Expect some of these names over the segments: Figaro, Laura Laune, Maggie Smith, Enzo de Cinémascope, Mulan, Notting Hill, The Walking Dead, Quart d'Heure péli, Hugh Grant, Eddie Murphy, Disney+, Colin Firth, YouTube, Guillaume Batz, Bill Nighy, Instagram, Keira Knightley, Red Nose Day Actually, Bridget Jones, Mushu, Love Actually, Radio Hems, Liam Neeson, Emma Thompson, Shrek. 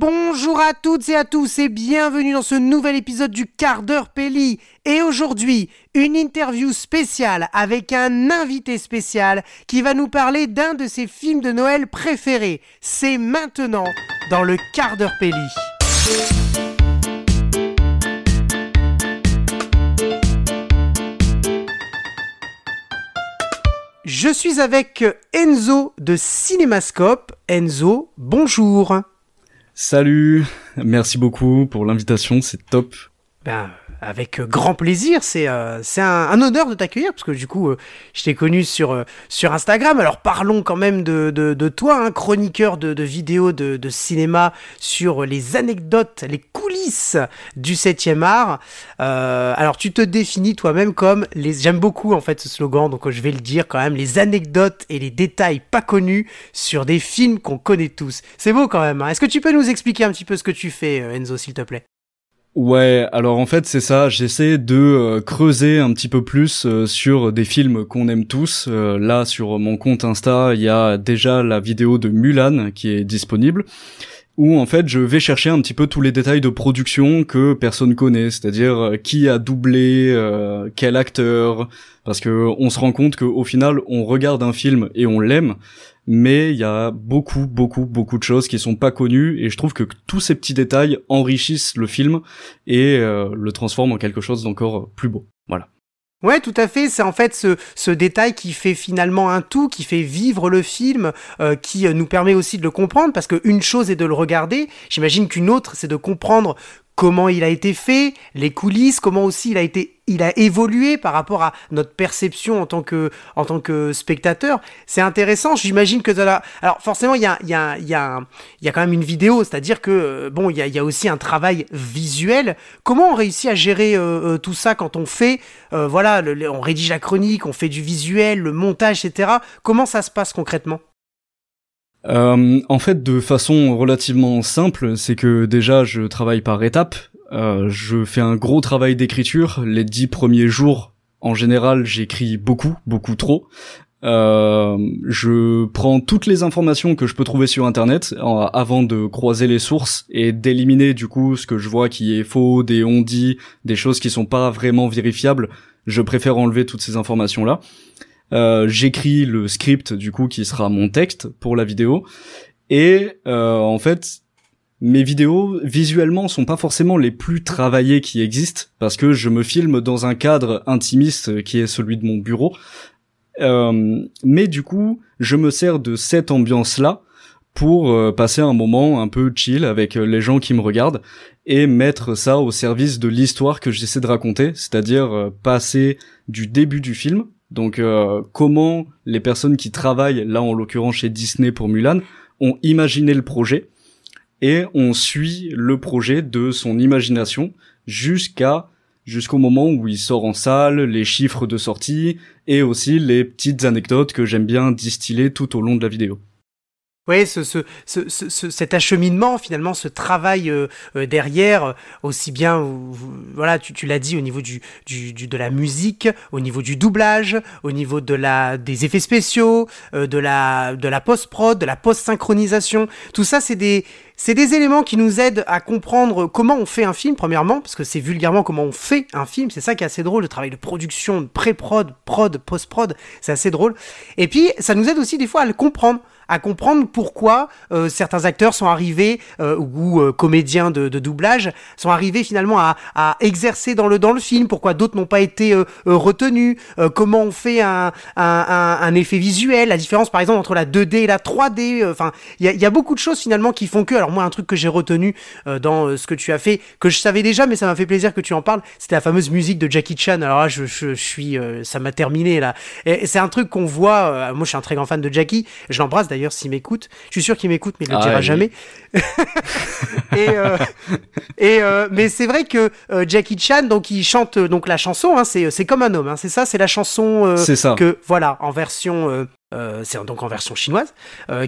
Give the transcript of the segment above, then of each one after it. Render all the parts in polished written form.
Bonjour à toutes et à tous et bienvenue dans ce nouvel épisode du Quart d'Heure péli. Et aujourd'hui, une interview spéciale avec un invité spécial qui va nous parler d'un de ses films de Noël préférés. C'est maintenant dans le Quart d'Heure péli. Je suis avec Enzo de Cinémascope. Enzo, bonjour. Salut, merci beaucoup pour l'invitation, c'est top. Ben, avec grand plaisir, c'est un honneur de t'accueillir, parce que du coup, je t'ai connu sur Instagram. Alors parlons quand même de toi, hein, chroniqueur de vidéos de cinéma sur les anecdotes, les coulisses du 7e art. Alors tu te définis toi-même comme, j'aime beaucoup en fait ce slogan, donc je vais le dire quand même, les anecdotes et les détails pas connus sur des films qu'on connaît tous. C'est beau quand même, hein. Est-ce que tu peux nous expliquer un petit peu ce que tu fais, Enzo, s'il te plaît ? Ouais, alors en fait c'est ça, j'essaie de creuser un petit peu plus sur des films qu'on aime tous. Là sur mon compte Insta, il y a déjà la vidéo de Mulan qui est disponible, où en fait je vais chercher un petit peu tous les détails de production que personne connaît, c'est-à-dire qui a doublé, quel acteur, parce que on se rend compte qu'au final on regarde un film et on l'aime, mais il y a beaucoup de choses qui sont pas connues, et je trouve que tous ces petits détails enrichissent le film et le transforment en quelque chose d'encore plus beau. Voilà. Ouais, tout à fait, c'est en fait ce détail qui fait finalement un tout, qui fait vivre le film, qui nous permet aussi de le comprendre, parce qu'une chose est de le regarder, j'imagine qu'une autre c'est de comprendre comment il a été fait, les coulisses, comment aussi il a évolué par rapport à notre perception en tant que spectateur. C'est intéressant, j'imagine que alors forcément il y a quand même une vidéo, c'est-à-dire que bon, il y a aussi un travail visuel. Comment on réussit à gérer tout ça quand on fait voilà, on rédige la chronique, on fait du visuel, le montage, etc. Comment ça se passe concrètement ? En fait, de façon relativement simple, c'est que déjà je travaille par étapes. Je fais un gros travail d'écriture. Les 10 premiers jours, en général, j'écris beaucoup trop. Je prends toutes les informations que je peux trouver sur internet avant de croiser les sources et d'éliminer du coup ce que je vois qui est faux, des on-dit, des choses qui sont pas vraiment vérifiables. Je préfère enlever toutes ces informations-là. J'écris le script du coup qui sera mon texte pour la vidéo, et en fait mes vidéos visuellement sont pas forcément les plus travaillées qui existent, parce que je me filme dans un cadre intimiste qui est celui de mon bureau, mais du coup je me sers de cette ambiance-là pour passer un moment un peu chill avec les gens qui me regardent et mettre ça au service de l'histoire que j'essaie de raconter, c'est-à-dire passer du début du film. Donc comment les personnes qui travaillent, là en l'occurrence chez Disney pour Mulan, ont imaginé le projet, et on suit le projet de son imagination jusqu'au moment où il sort en salle, les chiffres de sortie et aussi les petites anecdotes que j'aime bien distiller tout au long de la vidéo. Ouais, cet acheminement finalement, ce travail derrière, aussi bien, voilà, tu l'as dit, au niveau de la musique, au niveau du doublage, au niveau des effets spéciaux, de la post-prod, de la post-synchronisation. Tout ça, c'est des éléments qui nous aident à comprendre comment on fait un film, premièrement, parce que c'est vulgairement comment on fait un film, c'est ça qui est assez drôle, le travail de production, de pré-prod, prod, post-prod, c'est assez drôle. Et puis, ça nous aide aussi des fois à le comprendre, pourquoi certains acteurs sont arrivés, ou comédiens de doublage, sont arrivés finalement à exercer dans le film, pourquoi d'autres n'ont pas été retenus, comment on fait un effet visuel, la différence par exemple entre la 2D et la 3D, enfin, il y a beaucoup de choses finalement qui font que... Alors moi, un truc que j'ai retenu dans ce que tu as fait, que je savais déjà, mais ça m'a fait plaisir que tu en parles, c'était la fameuse musique de Jackie Chan. Alors là, je suis... ça m'a terminé, là. Et c'est un truc qu'on voit... moi, je suis un très grand fan de Jackie. Je l'embrasse, d'ailleurs, s'il m'écoute. Je suis sûr qu'il m'écoute, mais il ne le dira jamais. Mais c'est vrai que Jackie Chan, donc, il chante donc, la chanson. Hein, c'est comme un homme. Hein, c'est ça, c'est la chanson... c'est ça. Que, voilà, en version... c'est donc en version chinoise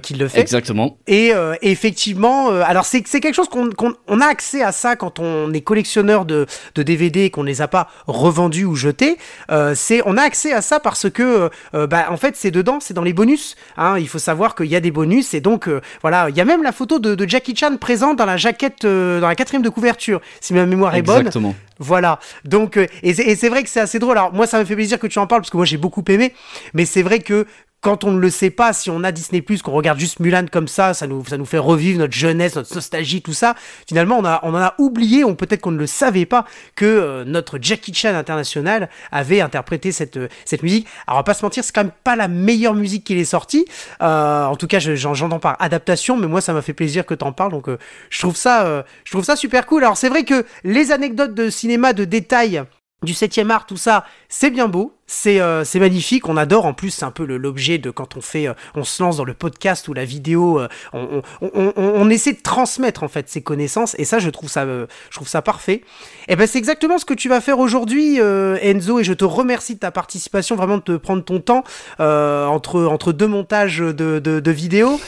qu'il le fait. Exactement. Et effectivement, alors c'est quelque chose qu'on a accès à ça quand on est collectionneur de DVD et qu'on ne les a pas revendus ou jetés. On a accès à ça parce que en fait c'est dedans, c'est dans les bonus. Hein, il faut savoir qu'il y a des bonus et donc voilà, il y a même la photo de Jackie Chan présente dans la jaquette, dans la 4e de couverture, si ma mémoire est bonne. Exactement. Voilà, donc et c'est vrai que c'est assez drôle. Alors moi ça me fait plaisir que tu en parles parce que moi j'ai beaucoup aimé, mais c'est vrai que quand on ne le sait pas, si on a Disney+, qu'on regarde juste Mulan comme ça, ça nous fait revivre notre jeunesse, notre nostalgie, tout ça. Finalement, on en a oublié, peut-être qu'on ne le savait pas, que notre Jackie Chan international avait interprété cette musique. Alors, on va pas se mentir, c'est quand même pas la meilleure musique qu'il ait sortie. En tout cas, j'entends par adaptation, mais moi, ça m'a fait plaisir que t'en parles. Donc, je trouve ça super cool. Alors, c'est vrai que les anecdotes de cinéma de détail du 7e art, tout ça, c'est bien beau. C'est magnifique, on adore, en plus c'est un peu l'objet de quand on fait, on se lance dans le podcast ou la vidéo, on essaie de transmettre en fait ces connaissances, et ça je trouve ça parfait. Et ben c'est exactement ce que tu vas faire aujourd'hui, Enzo, et je te remercie de ta participation, vraiment de te prendre ton temps entre deux montages de vidéos.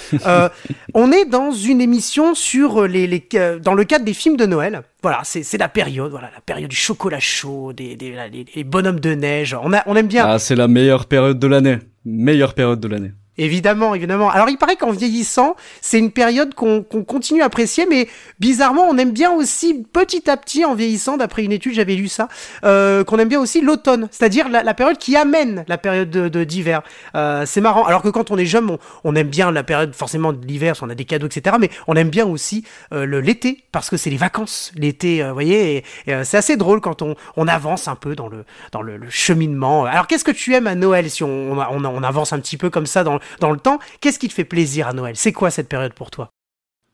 On est dans une émission sur dans le cadre des films de Noël. Voilà, c'est la période, du chocolat chaud, des bonhommes de neige. On aime bien. Ah, c'est la meilleure période de l'année. Évidemment, évidemment. Alors, il paraît qu'en vieillissant, c'est une période qu'on continue à apprécier, mais bizarrement, on aime bien aussi, petit à petit, en vieillissant, d'après une étude, j'avais lu ça, qu'on aime bien aussi l'automne, c'est-à-dire la période qui amène la période d'hiver. C'est marrant. Alors que quand on est jeune, on aime bien la période, forcément, de l'hiver, si on a des cadeaux, etc., mais on aime bien aussi l'été, parce que c'est les vacances, l'été, vous voyez, et c'est assez drôle quand on avance un peu dans le cheminement. Alors, qu'est-ce que tu aimes à Noël, si on avance un petit peu comme ça dans le temps, qu'est-ce qui te fait plaisir à Noël? C'est quoi cette période pour toi?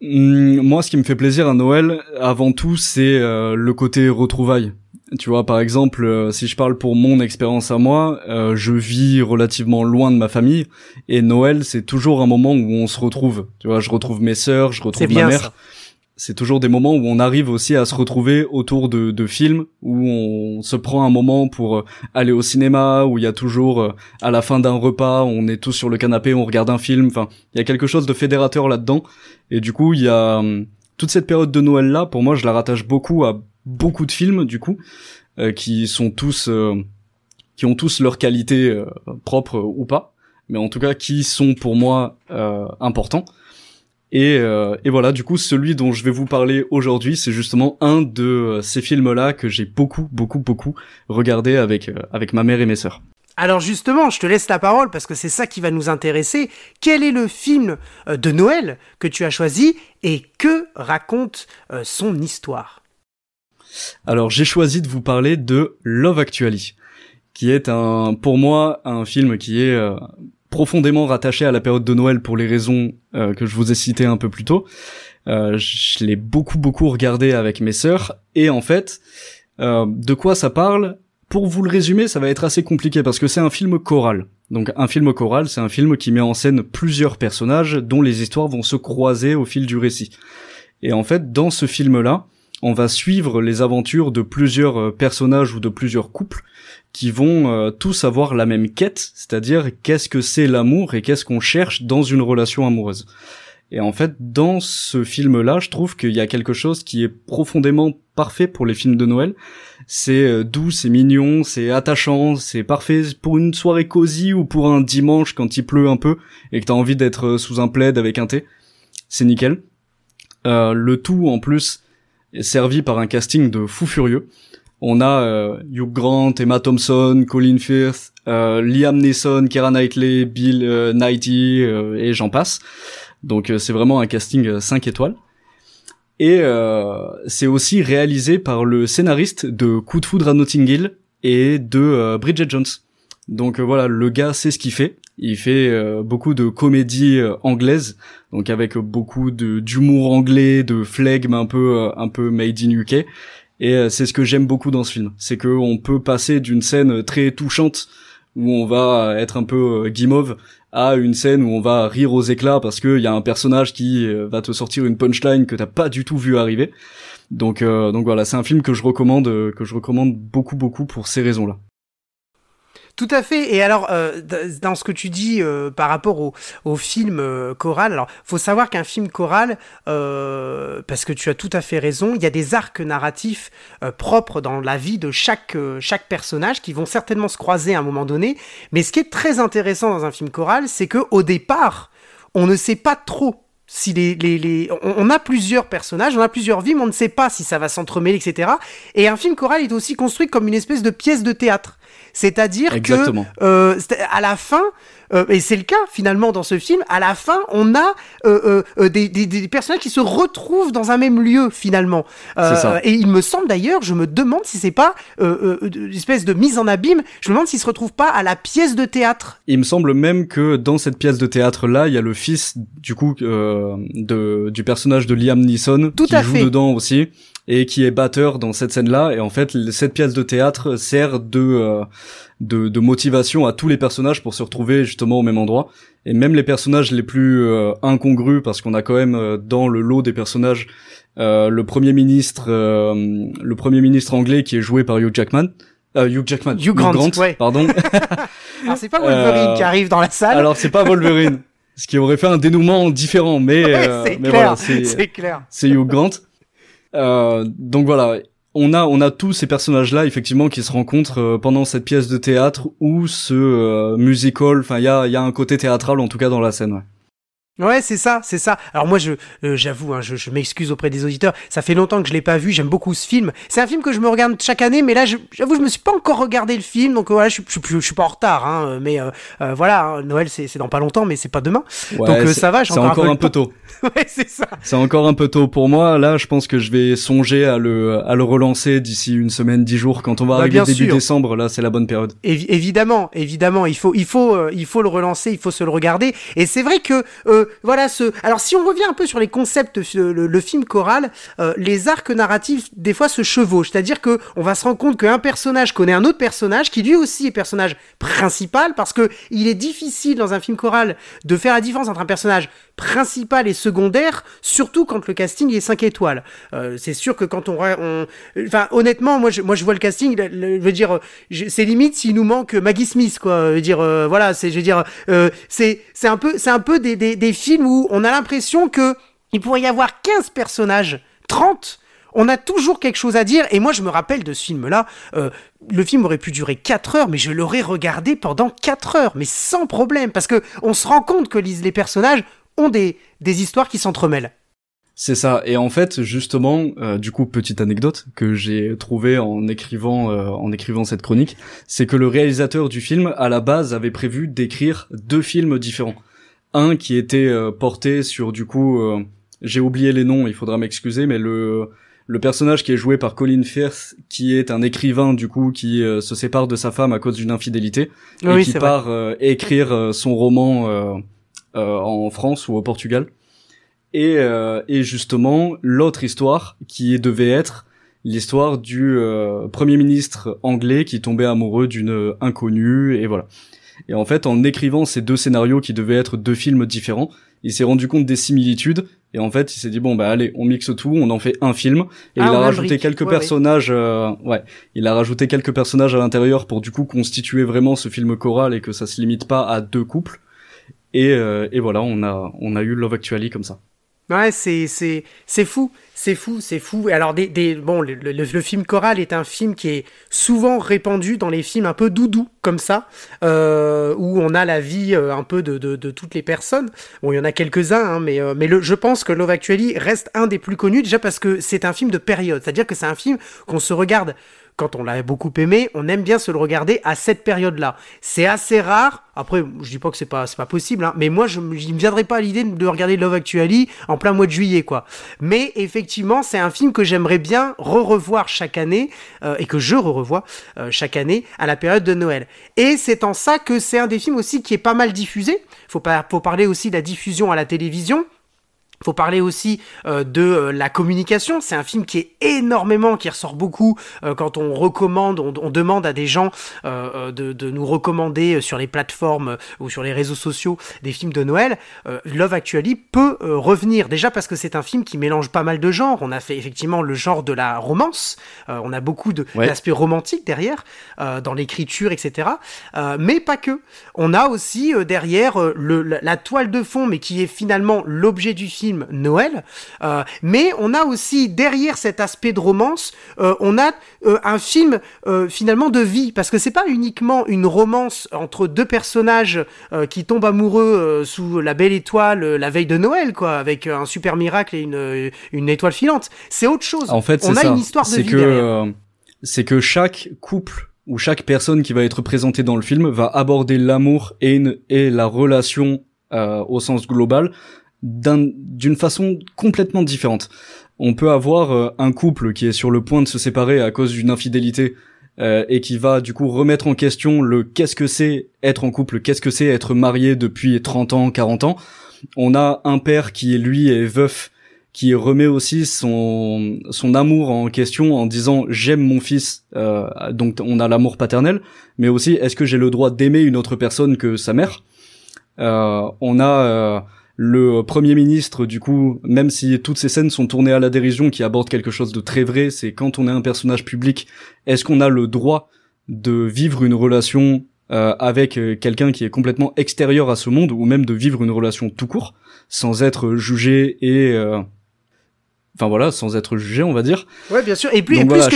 Moi, ce qui me fait plaisir à Noël, avant tout, c'est le côté retrouvailles. Tu vois, par exemple, si je parle pour mon expérience à moi, je vis relativement loin de ma famille, et Noël, c'est toujours un moment où on se retrouve. Tu vois, je retrouve mes sœurs, je retrouve ma mère. Ça. C'est toujours des moments où on arrive aussi à se retrouver autour de films, où on se prend un moment pour aller au cinéma, où il y a toujours, à la fin d'un repas, on est tous sur le canapé, on regarde un film. Enfin, il y a quelque chose de fédérateur là-dedans. Et du coup, il y a toute cette période de Noël-là, pour moi, je la rattache beaucoup à beaucoup de films, du coup, qui ont tous leur qualité propre ou pas, mais en tout cas, qui sont pour moi importants. Et voilà, du coup, celui dont je vais vous parler aujourd'hui, c'est justement un de ces films-là que j'ai beaucoup regardé avec ma mère et mes sœurs. Alors justement, je te laisse la parole parce que c'est ça qui va nous intéresser. Quel est le film de Noël que tu as choisi et que raconte son histoire? Alors, j'ai choisi de vous parler de Love Actually, qui est pour moi, un film qui est profondément rattaché à la période de Noël pour les raisons que je vous ai citées un peu plus tôt. Je l'ai beaucoup regardé avec mes sœurs, et en fait, de quoi ça parle? Pour vous le résumer, ça va être assez compliqué parce que c'est un film choral. Donc un film choral, c'est un film qui met en scène plusieurs personnages dont les histoires vont se croiser au fil du récit. Et en fait, dans ce film-là, on va suivre les aventures de plusieurs personnages ou de plusieurs couples qui vont tous avoir la même quête, c'est-à-dire qu'est-ce que c'est l'amour et qu'est-ce qu'on cherche dans une relation amoureuse. Et en fait, dans ce film-là, je trouve qu'il y a quelque chose qui est profondément parfait pour les films de Noël. C'est doux, c'est mignon, c'est attachant, c'est parfait pour une soirée cosy ou pour un dimanche quand il pleut un peu et que t'as envie d'être sous un plaid avec un thé. C'est nickel. Le tout, en plus, est servi par un casting de fous furieux. On a Hugh Grant, Emma Thompson, Colin Firth, Liam Neeson, Keira Knightley, Bill Nighy et j'en passe. Donc c'est vraiment un casting 5 étoiles. Et c'est aussi réalisé par le scénariste de Coup de foudre à Notting Hill et de Bridget Jones. Donc voilà, le gars sait ce qu'il fait. Il fait beaucoup de comédies anglaises, donc avec beaucoup d'humour anglais, de flegme un peu made in UK. Et c'est ce que j'aime beaucoup dans ce film, c'est que on peut passer d'une scène très touchante où on va être un peu guimauve à une scène où on va rire aux éclats parce que il y a un personnage qui va te sortir une punchline que t'as pas du tout vu arriver. Donc voilà, c'est un film que je recommande beaucoup pour ces raisons-là. Tout à fait. Et alors, dans ce que tu dis par rapport au film choral, alors faut savoir qu'un film choral, parce que tu as tout à fait raison, il y a des arcs narratifs propres dans la vie de chaque personnage qui vont certainement se croiser à un moment donné. Mais ce qui est très intéressant dans un film choral, c'est que au départ, on ne sait pas trop. Si on a plusieurs personnages, on a plusieurs vies, mais on ne sait pas si ça va s'entremêler, etc. Et un film choral est aussi construit comme une espèce de pièce de théâtre. C'est-à-dire Exactement. Que, à la fin, et c'est le cas finalement dans ce film, à la fin, on a des personnages qui se retrouvent dans un même lieu finalement. C'est ça. Et il me semble d'ailleurs, je me demande si c'est pas une espèce de mise en abîme, je me demande s'il se retrouve pas à la pièce de théâtre. Il me semble même que dans cette pièce de théâtre-là, il y a le fils, du coup, du personnage de Liam Neeson Tout qui joue fait. Dedans aussi et qui est batteur dans cette scène-là, et en fait cette pièce de théâtre sert de motivation à tous les personnages pour se retrouver justement au même endroit, et même les personnages les plus incongrus, parce qu'on a quand même dans le lot des personnages le premier ministre anglais qui est joué par Hugh Grant, ouais. Pardon. Alors c'est pas Wolverine qui arrive dans la salle. Alors c'est pas Wolverine. Ce qui aurait fait un dénouement différent, mais, ouais, mais clair, voilà, c'est clair. C'est Hugh Grant. Donc voilà, on a tous ces personnages-là effectivement qui se rencontrent pendant cette pièce de théâtre ou ce musical. Enfin, il y a un côté théâtral en tout cas dans la scène. Ouais. Ouais, c'est ça. Alors moi, j'avoue, hein, je m'excuse auprès des auditeurs. Ça fait longtemps que je l'ai pas vu. J'aime beaucoup ce film. C'est un film que je me regarde chaque année, mais là, j'avoue, je me suis pas encore regardé le film. Donc voilà, je suis pas en retard. Hein, mais voilà, hein, Noël, c'est dans pas longtemps, mais c'est pas demain. Ouais, donc ça va. C'est encore un peu tôt. Ouais, c'est ça. C'est encore un peu tôt pour moi. Là, je pense que je vais songer à le relancer d'ici une semaine, 10 jours, quand on va arriver début décembre. Là, c'est la bonne période. Évidemment, il faut le relancer, il faut se le regarder. Et c'est vrai que voilà alors si on revient un peu sur les concepts, le film choral, les arcs narratifs des fois se chevauchent, c'est-à-dire que on va se rendre compte qu'un personnage connaît un autre personnage qui lui aussi est personnage principal, parce que il est difficile dans un film choral de faire la différence entre un personnage principal et secondaire, surtout quand le casting est 5 étoiles. C'est sûr que quand on enfin honnêtement, moi je vois le casting, je veux dire, c'est limite s'il nous manque Maggie Smith, quoi. Je veux dire, voilà, c'est, je veux dire, c'est un peu des films où on a l'impression que il pourrait y avoir 15 personnages, 30, on a toujours quelque chose à dire. Et moi, je me rappelle de ce film-là, le film aurait pu durer 4 heures, mais je l'aurais regardé pendant 4 heures, mais sans problème, parce que on se rend compte que les personnages ont des histoires qui s'entremêlent. C'est ça. Et en fait, justement, du coup, petite anecdote que j'ai trouvée en écrivant cette chronique, c'est que le réalisateur du film, à la base, avait prévu d'écrire 2 films différents. Un qui était porté sur, du coup, j'ai oublié les noms, il faudra m'excuser, mais le personnage qui est joué par Colin Firth, qui est un écrivain, du coup, qui se sépare de sa femme à cause d'une infidélité, oui, et qui part écrire son roman en France ou au Portugal. Et justement, l'autre histoire qui devait être l'histoire du premier ministre anglais qui tombait amoureux d'une inconnue, et voilà. Et en fait, en écrivant ces 2 scénarios qui devaient être 2 films différents, il s'est rendu compte des similitudes, et en fait, il s'est dit, bon, bah, allez, on mixe tout, on en fait un film, et il a rajouté quelques personnages, il a rajouté quelques personnages à l'intérieur pour, du coup, constituer vraiment ce film choral et que ça se limite pas à 2 couples. Et voilà, on a eu Love Actually comme ça. Ouais, c'est fou. Alors bon, le film choral est un film qui est souvent répandu dans les films un peu doudou comme ça, où on a la vie un peu de toutes les personnes. Bon, il y en a quelques-uns, hein, mais je pense que Love Actually reste un des plus connus, déjà parce que c'est un film de période, c'est-à-dire que c'est un film qu'on se regarde quand on l'a beaucoup aimé, on aime bien se le regarder à cette période-là. C'est assez rare. Après, je dis pas que c'est pas possible, hein, mais moi, je ne viendrais pas à l'idée de regarder Love Actually en plein mois de juillet, quoi. Mais effectivement, c'est un film que j'aimerais bien revoir chaque année, et que je revois chaque année à la période de Noël. Et c'est en ça que c'est un des films aussi qui est pas mal diffusé. Faut parler aussi de la diffusion à la télévision. Il faut parler aussi de la communication. C'est un film qui est énormément, qui ressort beaucoup quand on recommande, on demande à des gens de nous recommander sur les plateformes ou sur les réseaux sociaux des films de Noël. Love Actually peut revenir, déjà parce que c'est un film qui mélange pas mal de genres. On a fait effectivement le genre de la romance, on a beaucoup d'aspects romantiques derrière, dans l'écriture, etc. Mais pas que. On a aussi derrière la toile de fond, mais qui est finalement l'objet du film, Noël, mais on a aussi derrière cet aspect de romance, on a un film finalement de vie, parce que c'est pas uniquement une romance entre deux personnages qui tombent amoureux sous la belle étoile la veille de Noël, quoi, avec un super miracle et une étoile filante. C'est autre chose. En fait, une histoire de vie derrière. C'est que chaque couple ou chaque personne qui va être présentée dans le film va aborder l'amour et la relation au sens global d'une façon complètement différente. On peut avoir un couple qui est sur le point de se séparer à cause d'une infidélité et qui va du coup remettre en question le qu'est-ce que c'est être en couple, qu'est-ce que c'est être marié depuis 30 ans, 40 ans. On a un père qui lui est veuf, qui remet aussi son amour en question en disant j'aime mon fils, donc on a l'amour paternel, mais aussi est-ce que j'ai le droit d'aimer une autre personne que sa mère. On a le Premier ministre, du coup, même si toutes ces scènes sont tournées à la dérision, qui aborde quelque chose de très vrai, c'est quand on est un personnage public, est-ce qu'on a le droit de vivre une relation avec quelqu'un qui est complètement extérieur à ce monde, ou même de vivre une relation tout court, sans être jugé et... Enfin voilà, sans être jugé, on va dire. Ouais, bien sûr. Et plus, plus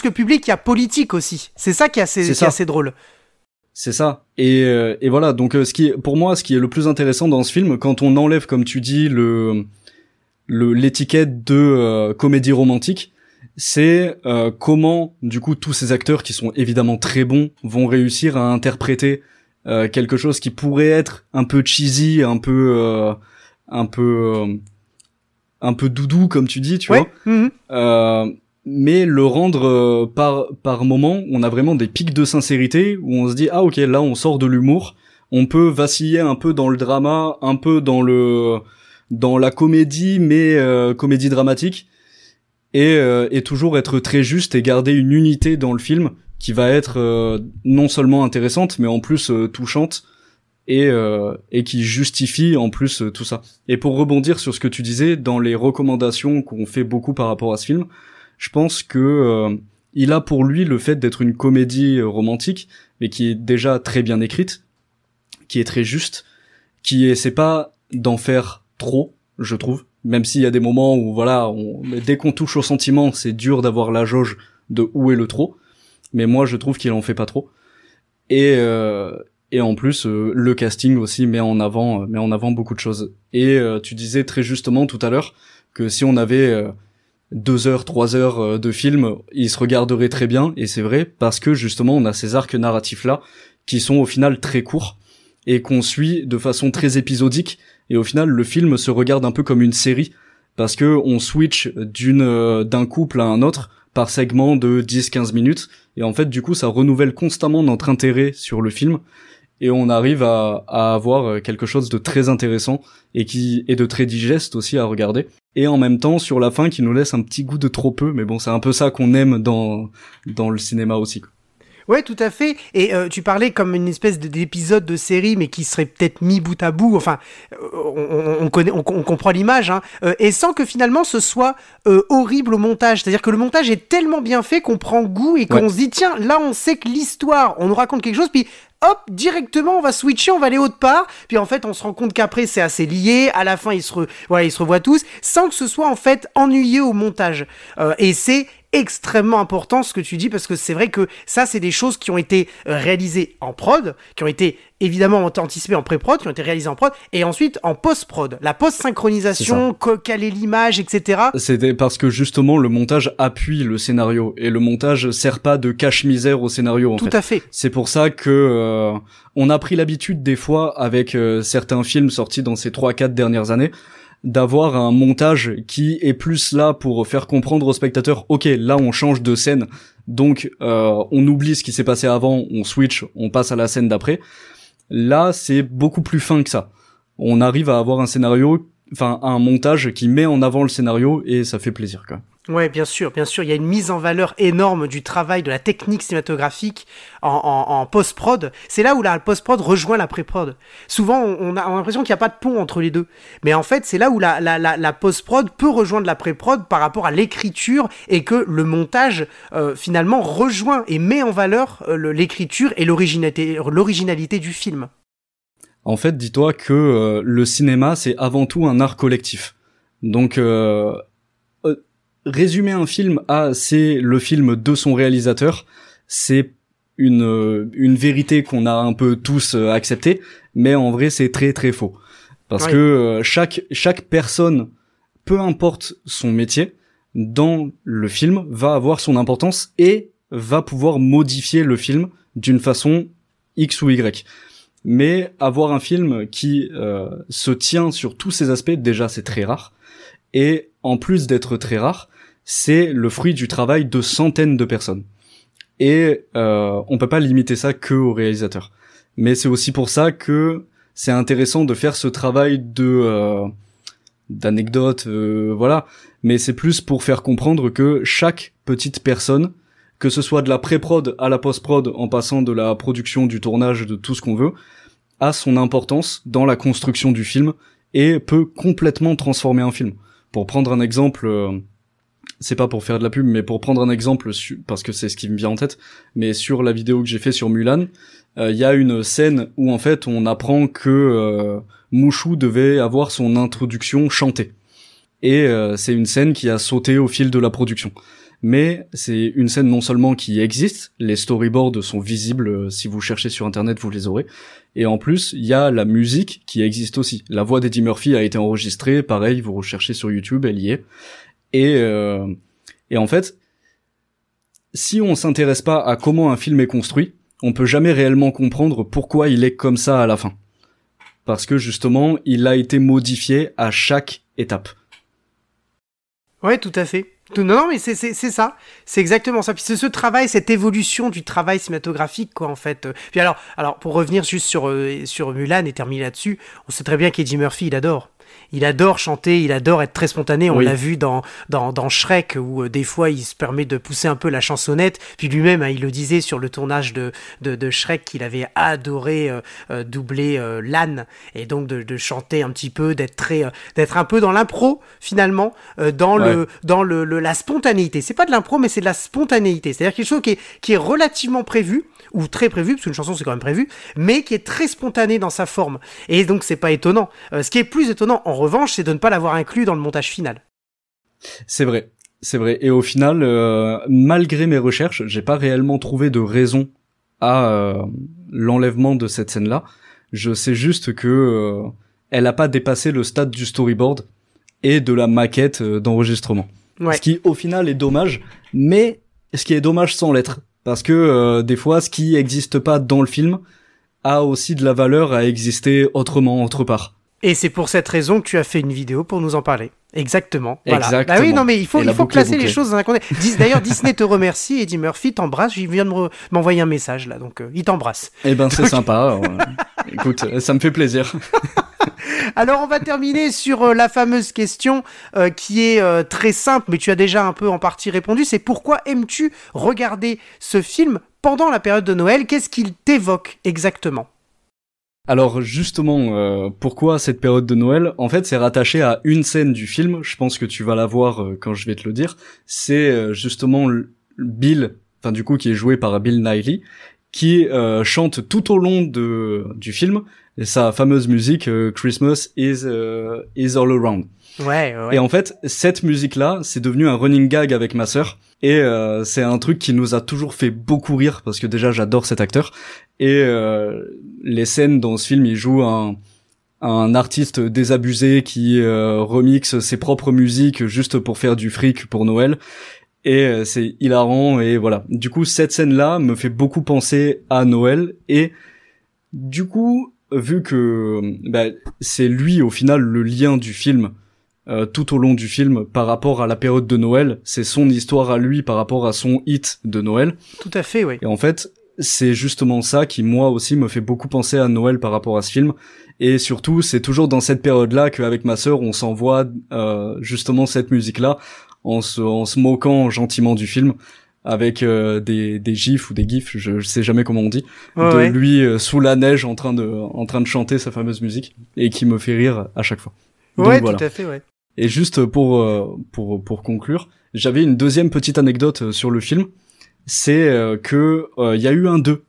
que public, il y a politique aussi. C'est ça qui est assez drôle. C'est ça. Et voilà, donc pour moi, ce qui est le plus intéressant dans ce film, quand on enlève, comme tu dis, l'étiquette de comédie romantique, c'est comment, du coup, tous ces acteurs qui sont évidemment très bons vont réussir à interpréter quelque chose qui pourrait être un peu cheesy, un peu doudou, comme tu dis, tu vois. Mmh. Mais le rendre par moment, on a vraiment des pics de sincérité où on se dit ah ok, là on sort de l'humour, on peut vaciller un peu dans le drama, un peu dans la comédie, mais comédie dramatique, et toujours être très juste et garder une unité dans le film qui va être non seulement intéressante mais en plus touchante et qui justifie en plus tout ça. Et pour rebondir sur ce que tu disais dans les recommandations qu'on fait beaucoup par rapport à ce film, je pense que il a pour lui le fait d'être une comédie romantique, mais qui est déjà très bien écrite, qui est très juste, qui essaie pas d'en faire trop, je trouve. Même s'il y a des moments où voilà, dès qu'on touche au sentiment, c'est dur d'avoir la jauge de où est le trop. Mais moi, je trouve qu'il en fait pas trop. Et en plus, le casting aussi met en avant beaucoup de choses. Et tu disais très justement tout à l'heure que si on avait 2 heures, 3 heures de film, ils se regarderaient très bien, et c'est vrai, parce que justement on a ces arcs narratifs-là, qui sont au final très courts, et qu'on suit de façon très épisodique, et au final le film se regarde un peu comme une série, parce que on switch d'un couple à un autre, par segment de 10-15 minutes, et en fait du coup ça renouvelle constamment notre intérêt sur le film, et on arrive à avoir quelque chose de très intéressant et qui est de très digeste aussi à regarder. Et en même temps, sur la fin, qui nous laisse un petit goût de trop peu. Mais bon, c'est un peu ça qu'on aime dans le cinéma aussi. Ouais, tout à fait. Et tu parlais comme une espèce d'épisode de série, mais qui serait peut-être mis bout à bout. Enfin, on comprend l'image, hein. Et sans que finalement ce soit horrible au montage. C'est-à-dire que le montage est tellement bien fait qu'on prend goût et qu'on se dit tiens, là on sait que l'histoire, on nous raconte quelque chose, puis hop, directement, on va switcher, on va aller autre part. Puis en fait, on se rend compte qu'après, c'est assez lié. À la fin, ils se revoient tous, sans que ce soit en fait ennuyeux au montage. Et c'est extrêmement important ce que tu dis, parce que c'est vrai que ça, c'est des choses qui ont été réalisées en prod, qui ont été évidemment anticipées en pré-prod, qui ont été réalisées en prod, et ensuite en post-prod. La post-synchronisation, caler l'image, etc. C'était parce que justement, le montage appuie le scénario, et le montage sert pas de cache-misère au scénario. Tout à fait. C'est pour ça que on a pris l'habitude des fois, avec certains films sortis dans ces 3-4 dernières années, d'avoir un montage qui est plus là pour faire comprendre aux spectateurs ok, là on change de scène, donc on oublie ce qui s'est passé avant, on switch, on passe à la scène d'après. Là c'est beaucoup plus fin que ça. On arrive à avoir un scénario enfin un montage qui met en avant le scénario et ça fait plaisir quoi. Ouais, bien sûr, il y a une mise en valeur énorme du travail, de la technique cinématographique en post-prod. C'est là où la post-prod rejoint la pré-prod. Souvent, on a l'impression qu'il n'y a pas de pont entre les deux. Mais en fait, c'est là où la post-prod peut rejoindre la pré-prod par rapport à l'écriture et que le montage, finalement, rejoint et met en valeur l'écriture et l'originalité du film. En fait, dis-toi que le cinéma, c'est avant tout un art collectif. Donc... résumer un film à c'est le film de son réalisateur, c'est une vérité qu'on a un peu tous acceptée, mais en vrai c'est très très faux. Parce que chaque personne, peu importe son métier, dans le film va avoir son importance et va pouvoir modifier le film d'une façon X ou Y. Mais avoir un film qui se tient sur tous ces aspects, déjà c'est très rare. Et en plus d'être très rare, c'est le fruit du travail de centaines de personnes. Et on peut pas limiter ça que aux réalisateurs. Mais c'est aussi pour ça que c'est intéressant de faire ce travail de d'anecdotes, voilà. Mais c'est plus pour faire comprendre que chaque petite personne, que ce soit de la pré-prod à la post-prod, en passant de la production, du tournage, de tout ce qu'on veut, a son importance dans la construction du film et peut complètement transformer un film. Pour prendre un exemple, c'est pas pour faire de la pub, mais pour prendre un exemple, parce que c'est ce qui me vient en tête, mais sur la vidéo que j'ai fait sur Mulan, y a une scène où en fait on apprend que Mushu devait avoir son introduction chantée. Et c'est une scène qui a sauté au fil de la production. Mais c'est une scène non seulement qui existe, les storyboards sont visibles, si vous cherchez sur internet vous les aurez, et en plus il y a la musique qui existe aussi, la voix d'Eddie Murphy a été enregistrée, pareil vous recherchez sur YouTube, elle y est, et en fait, si on s'intéresse pas à comment un film est construit, on peut jamais réellement comprendre pourquoi il est comme ça à la fin, parce que justement il a été modifié à chaque étape. Ouais, tout à fait. Non, mais c'est ça. C'est exactement ça. Puis c'est ce travail, cette évolution du travail cinématographique, quoi, en fait. Puis alors, pour revenir juste sur Mulan et terminer là-dessus, on sait très bien qu'Eddie Murphy, il adore. Il adore chanter, il adore être très spontané. On l'a vu dans Shrek où des fois il se permet de pousser un peu la chansonnette. Puis lui-même, il le disait sur le tournage de Shrek qu'il avait adoré doubler Lan et donc de chanter un petit peu, d'être un peu dans l'impro finalement, dans la spontanéité. C'est pas de l'impro, mais c'est de la spontanéité. C'est-à-dire quelque chose qui est relativement prévu ou très prévu parce qu'une chanson c'est quand même prévu, mais qui est très spontané dans sa forme. Et donc c'est pas étonnant. Ce qui est plus étonnant en revanche, c'est de ne pas l'avoir inclus dans le montage final. C'est vrai. Et au final, malgré mes recherches, j'ai pas réellement trouvé de raison à l'enlèvement de cette scène-là. Je sais juste que elle a pas dépassé le stade du storyboard et de la maquette d'enregistrement. Ouais. Ce qui, au final, est dommage, mais ce qui est dommage sans l'être. Parce que des fois, ce qui n'existe pas dans le film a aussi de la valeur à exister autrement, autre part. Et c'est pour cette raison que tu as fait une vidéo pour nous en parler. Exactement. Voilà. Exactement. Ah oui, non, mais il faut classer les choses dans un contexte. D'ailleurs, Disney te remercie, Eddie Murphy t'embrasse. Il vient de m'envoyer un message, là, donc il t'embrasse. Eh ben, c'est sympa. Écoute, ça me fait plaisir. Alors, on va terminer sur la fameuse question qui est très simple, mais tu as déjà un peu en partie répondu. C'est pourquoi aimes-tu regarder ce film pendant la période de Noël? Qu'est-ce qu'il t'évoque exactement? Alors justement, pourquoi cette période de Noël? En fait, c'est rattaché à une scène du film, je pense que tu vas la voir quand je vais te le dire, c'est justement Bill, enfin du coup qui est joué par Bill Nighy, qui chante tout au long du film sa fameuse musique Christmas is all around. Ouais. Et en fait, cette musique-là, c'est devenu un running gag avec ma sœur, et c'est un truc qui nous a toujours fait beaucoup rire, parce que déjà j'adore cet acteur, et les scènes dans ce film, il joue un artiste désabusé qui remixe ses propres musiques juste pour faire du fric pour Noël, et c'est hilarant, et voilà. Du coup, cette scène-là me fait beaucoup penser à Noël, et du coup, vu que c'est lui, au final, le lien du film, tout au long du film, par rapport à la période de Noël, c'est son histoire à lui par rapport à son hit de Noël. Tout à fait, oui. Et en fait, c'est justement ça qui, moi aussi, me fait beaucoup penser à Noël par rapport à ce film, Et surtout, c'est toujours dans cette période-là qu'avec ma sœur, on s'envoie justement cette musique-là en se moquant gentiment du film avec des gifs ou des gifs, je sais jamais comment on dit, lui sous la neige en train de chanter sa fameuse musique et qui me fait rire à chaque fois. Ouais, donc, voilà. Tout à fait, ouais. Et juste pour conclure, j'avais une deuxième petite anecdote sur le film, c'est que il y a eu un 2,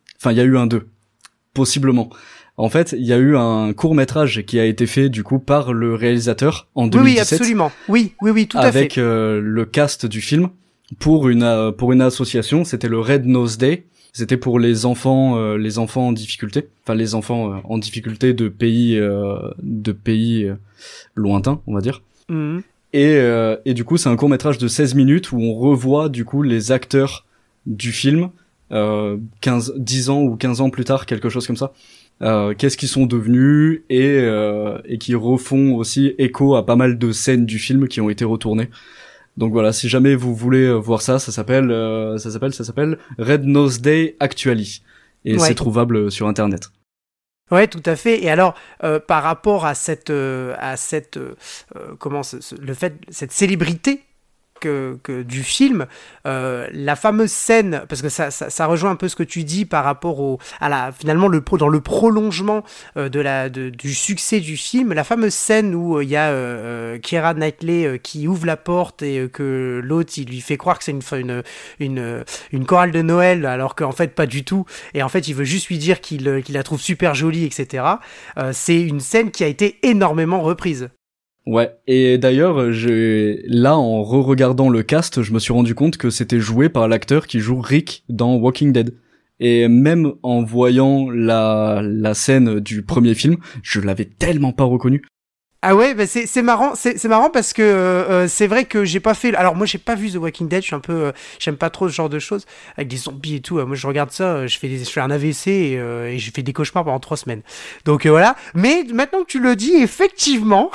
possiblement. En fait, il y a eu un court-métrage qui a été fait du coup par le réalisateur en 2017. Oui, absolument. Oui, tout à fait. Avec le cast du film pour une association, c'était le Red Nose Day. C'était pour les enfants en difficulté, enfin les enfants en difficulté de pays lointains, on va dire. Mmh. Et du coup, c'est un court-métrage de 16 minutes où on revoit du coup les acteurs du film 10 ans ou 15 ans plus tard, quelque chose comme ça. Qu'est-ce qu'ils sont devenus et qui refont aussi écho à pas mal de scènes du film qui ont été retournées. Donc voilà, si jamais vous voulez voir ça, ça s'appelle Red Nose Day Actually et c'est trouvable sur internet. Ouais, tout à fait. Et alors, par rapport à cette célébrité que du film, la fameuse scène, parce que ça rejoint un peu ce que tu dis par rapport dans le prolongement du succès du film, la fameuse scène où il y a Keira Knightley qui ouvre la porte et que l'autre il lui fait croire que c'est une chorale de Noël alors qu'en fait pas du tout, et en fait il veut juste lui dire qu'il la trouve super jolie, etc. C'est une scène qui a été énormément reprise. Ouais, et d'ailleurs, en re-regardant le cast, je me suis rendu compte que c'était joué par l'acteur qui joue Rick dans Walking Dead. Et même en voyant la scène du premier film, je l'avais tellement pas reconnu. Ah ouais, bah c'est marrant parce que c'est vrai que j'ai pas fait. Alors moi j'ai pas vu The Walking Dead, je suis un peu, j'aime pas trop ce genre de choses avec des zombies et tout. Moi je regarde ça, je fais un AVC et je fais des cauchemars pendant 3 semaines. Donc voilà. Mais maintenant que tu le dis, effectivement,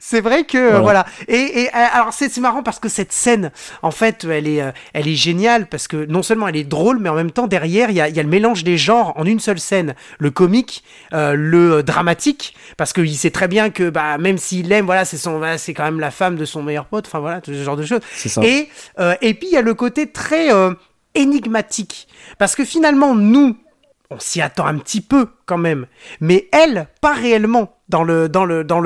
c'est vrai que voilà. Et alors c'est marrant parce que cette scène, en fait, elle est géniale parce que non seulement elle est drôle, mais en même temps derrière il y a le mélange des genres en une seule scène, le comique, le dramatique, parce qu'il sait très bien que même s'il l'aime, voilà, c'est quand même la femme de son meilleur pote, enfin voilà, tout ce genre de choses. Et puis il y a le côté très énigmatique parce que finalement nous on s'y attend un petit peu quand même, mais elle pas réellement dans le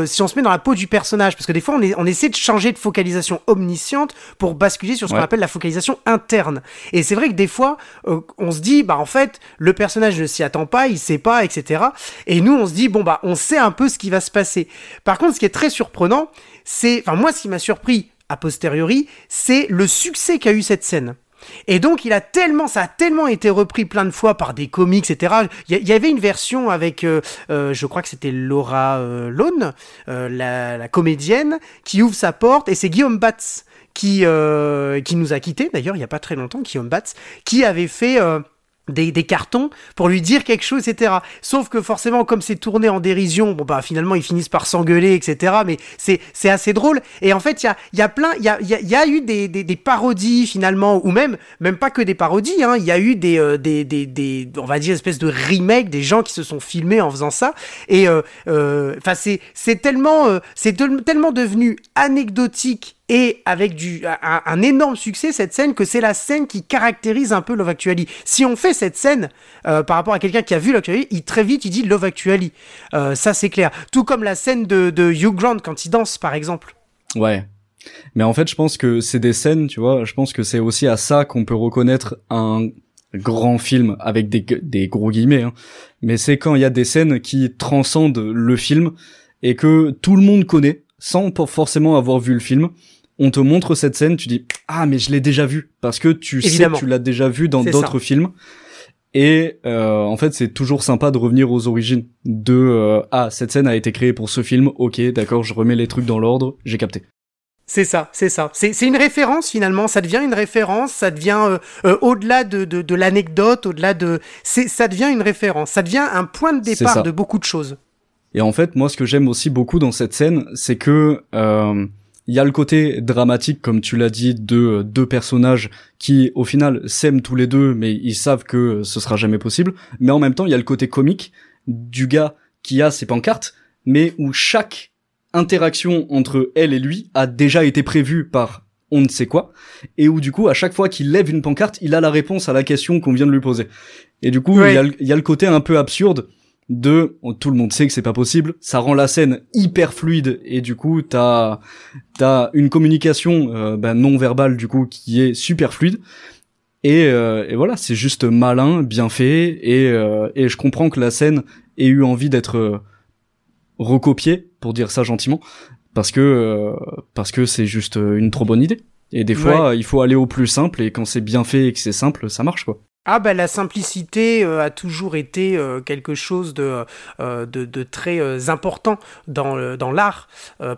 si on se met dans la peau du personnage, parce que des fois on essaie de changer de focalisation omnisciente pour basculer sur ce qu'on appelle la focalisation interne, et c'est vrai que des fois on se dit en fait le personnage ne s'y attend pas, il sait pas, etc. Et nous on se dit on sait un peu ce qui va se passer. Par contre, ce qui est très surprenant, moi ce qui m'a surpris a posteriori, c'est le succès qu'a eu cette scène. Et donc, ça a tellement été repris plein de fois par des comics, etc. Il y avait une version avec, je crois que c'était Laura Laune, la comédienne, qui ouvre sa porte, et c'est Guillaume Batz qui nous a quittés, d'ailleurs, il n'y a pas très longtemps, Guillaume Batz, qui avait fait des cartons pour lui dire quelque chose, etc. Sauf que forcément, comme c'est tourné en dérision, finalement, ils finissent par s'engueuler, etc. Mais c'est assez drôle. Et en fait, il y a eu des parodies, finalement, ou même pas que des parodies, hein. Il y a eu des on va dire, espèces de remake, des gens qui se sont filmés en faisant ça. Et, c'est tellement devenu anecdotique. Et avec un énorme succès, cette scène, que c'est la scène qui caractérise un peu Love Actually. Si on fait cette scène par rapport à quelqu'un qui a vu Love Actually, très vite il dit Love Actually. Ça c'est clair. Tout comme la scène de Hugh Grant quand il danse, par exemple. Ouais. Mais en fait, je pense que c'est des scènes, tu vois. Je pense que c'est aussi à ça qu'on peut reconnaître un grand film avec des gros guillemets. Hein. Mais c'est quand il y a des scènes qui transcendent le film et que tout le monde connaît sans forcément avoir vu le film. On te montre cette scène, tu dis « Ah, mais je l'ai déjà vue !» Parce que tu sais que tu l'as déjà vue dans d'autres films. Et en fait, c'est toujours sympa de revenir aux origines de « Ah, cette scène a été créée pour ce film, ok, d'accord, je remets les trucs dans l'ordre, j'ai capté. » C'est ça. C'est une référence finalement, ça devient une référence, ça devient au-delà de l'anecdote, ça devient une référence, ça devient un point de départ de beaucoup de choses. Et en fait, moi, ce que j'aime aussi beaucoup dans cette scène, c'est que... il y a le côté dramatique, comme tu l'as dit, de deux personnages qui, au final, s'aiment tous les deux, mais ils savent que ce sera jamais possible. Mais en même temps, il y a le côté comique du gars qui a ses pancartes, mais où chaque interaction entre elle et lui a déjà été prévue par on ne sait quoi, et où du coup, à chaque fois qu'il lève une pancarte, il a la réponse à la question qu'on vient de lui poser. Et du coup, ouais. il y a le côté un peu absurde de tout le monde sait que c'est pas possible, ça rend la scène hyper fluide, et du coup, t'as une communication non verbale du coup qui est super fluide. Et voilà, c'est juste malin, bien fait, et je comprends que la scène ait eu envie d'être recopiée, pour dire ça gentiment, parce que c'est juste une trop bonne idée. Et des fois, il faut aller au plus simple, et quand c'est bien fait et que c'est simple, ça marche, quoi. Ah bah la simplicité a toujours été quelque chose de très important dans l'art,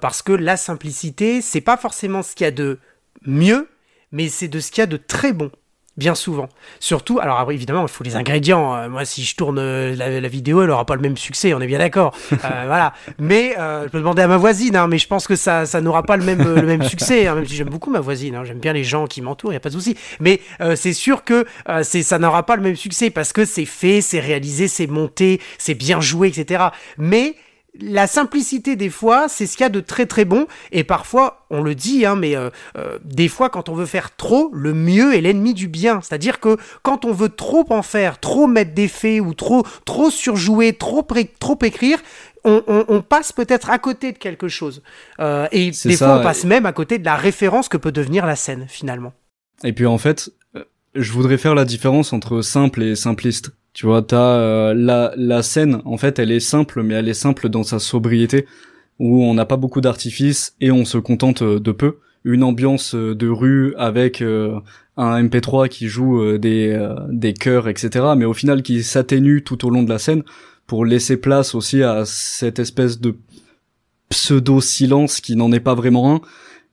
parce que la simplicité, c'est pas forcément ce qu'il y a de mieux, mais c'est de ce qu'il y a de très bon. Bien souvent. Surtout, alors évidemment, il faut les ingrédients. Moi, si je tourne la vidéo, elle aura pas le même succès, on est bien d'accord. Voilà. Mais je peux demander à ma voisine, mais je pense que ça n'aura pas le même succès, même si j'aime beaucoup ma voisine, j'aime bien les gens qui m'entourent, il n'y a pas de souci. Mais c'est sûr que ça n'aura pas le même succès parce que c'est fait, c'est réalisé, c'est monté, c'est bien joué, etc. Mais la simplicité, des fois, c'est ce qu'il y a de très très bon, et parfois, on le dit, mais des fois, quand on veut faire trop, le mieux est l'ennemi du bien. C'est-à-dire que quand on veut trop en faire, trop mettre des faits, ou trop surjouer, trop écrire, on passe peut-être à côté de quelque chose. Et c'est des fois, on passe même à côté de la référence que peut devenir la scène, finalement. Et puis, en fait, je voudrais faire la différence entre simple et simpliste. Tu vois, t'as la scène, en fait, elle est simple, mais elle est simple dans sa sobriété, où on n'a pas beaucoup d'artifices et on se contente de peu. Une ambiance de rue avec un MP3 qui joue des chœurs, etc., mais au final qui s'atténue tout au long de la scène pour laisser place aussi à cette espèce de pseudo-silence qui n'en est pas vraiment un,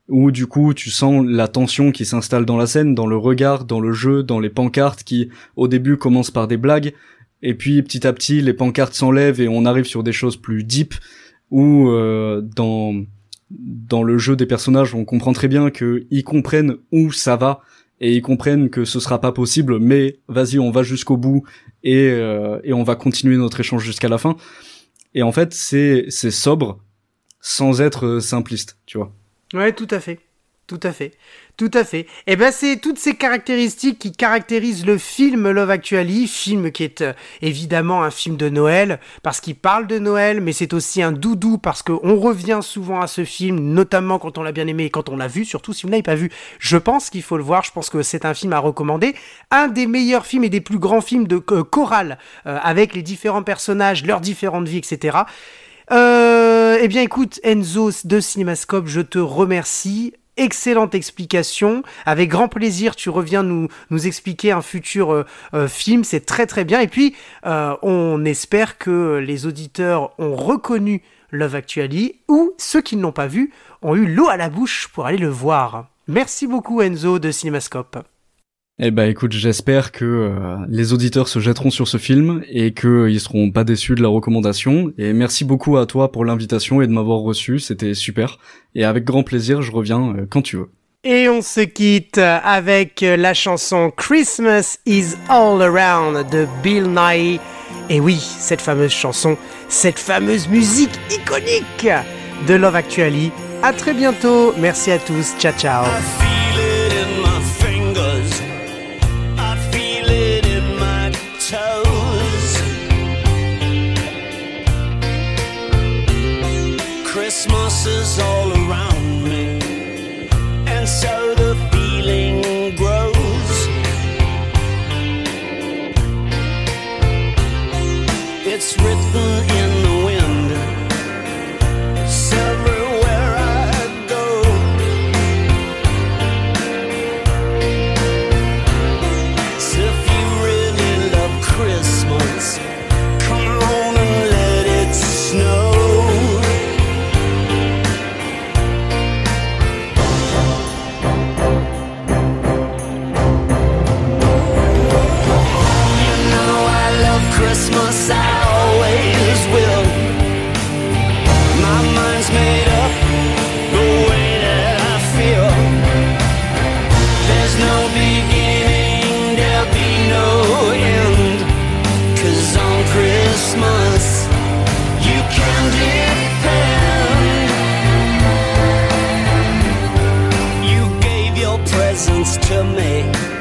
où du coup tu sens la tension qui s'installe dans la scène, dans le regard, dans le jeu, dans les pancartes qui au début commencent par des blagues, et puis petit à petit les pancartes s'enlèvent et on arrive sur des choses plus deep, où dans le jeu des personnages on comprend très bien qu'ils comprennent où ça va, et ils comprennent que ce sera pas possible, mais vas-y on va jusqu'au bout, et on va continuer notre échange jusqu'à la fin. Et en fait c'est sobre sans être simpliste, tu vois. Ouais, tout à fait. Et ben c'est toutes ces caractéristiques qui caractérisent le film Love Actually, film qui est évidemment un film de Noël parce qu'il parle de Noël, mais c'est aussi un doudou parce que on revient souvent à ce film, notamment quand on l'a bien aimé et quand on l'a vu, surtout si vous ne l'avez pas vu. Je pense qu'il faut le voir, je pense que c'est un film à recommander, un des meilleurs films et des plus grands films de chorale avec les différents personnages, leurs différentes vies, etc. Eh bien écoute Enzo de Cinémascope, je te remercie, excellente explication, avec grand plaisir tu reviens nous expliquer un futur film, c'est très très bien, et puis on espère que les auditeurs ont reconnu Love Actually, ou ceux qui ne l'ont pas vu ont eu l'eau à la bouche pour aller le voir. Merci beaucoup Enzo de Cinémascope. Eh ben écoute, j'espère que les auditeurs se jetteront sur ce film et qu'ils seront pas déçus de la recommandation. Et merci beaucoup à toi pour l'invitation et de m'avoir reçu, c'était super. Et avec grand plaisir, je reviens quand tu veux. Et on se quitte avec la chanson Christmas is All Around de Bill Nighy. Et oui, cette fameuse chanson, cette fameuse musique iconique de Love Actually. À très bientôt, merci à tous, ciao ciao. Christmas is all around me, and so the feeling grows. It's written in the wind, it's everywhere I go. So if you really love Christmas, come on and let it snow. Christmas I always wait. sense to me.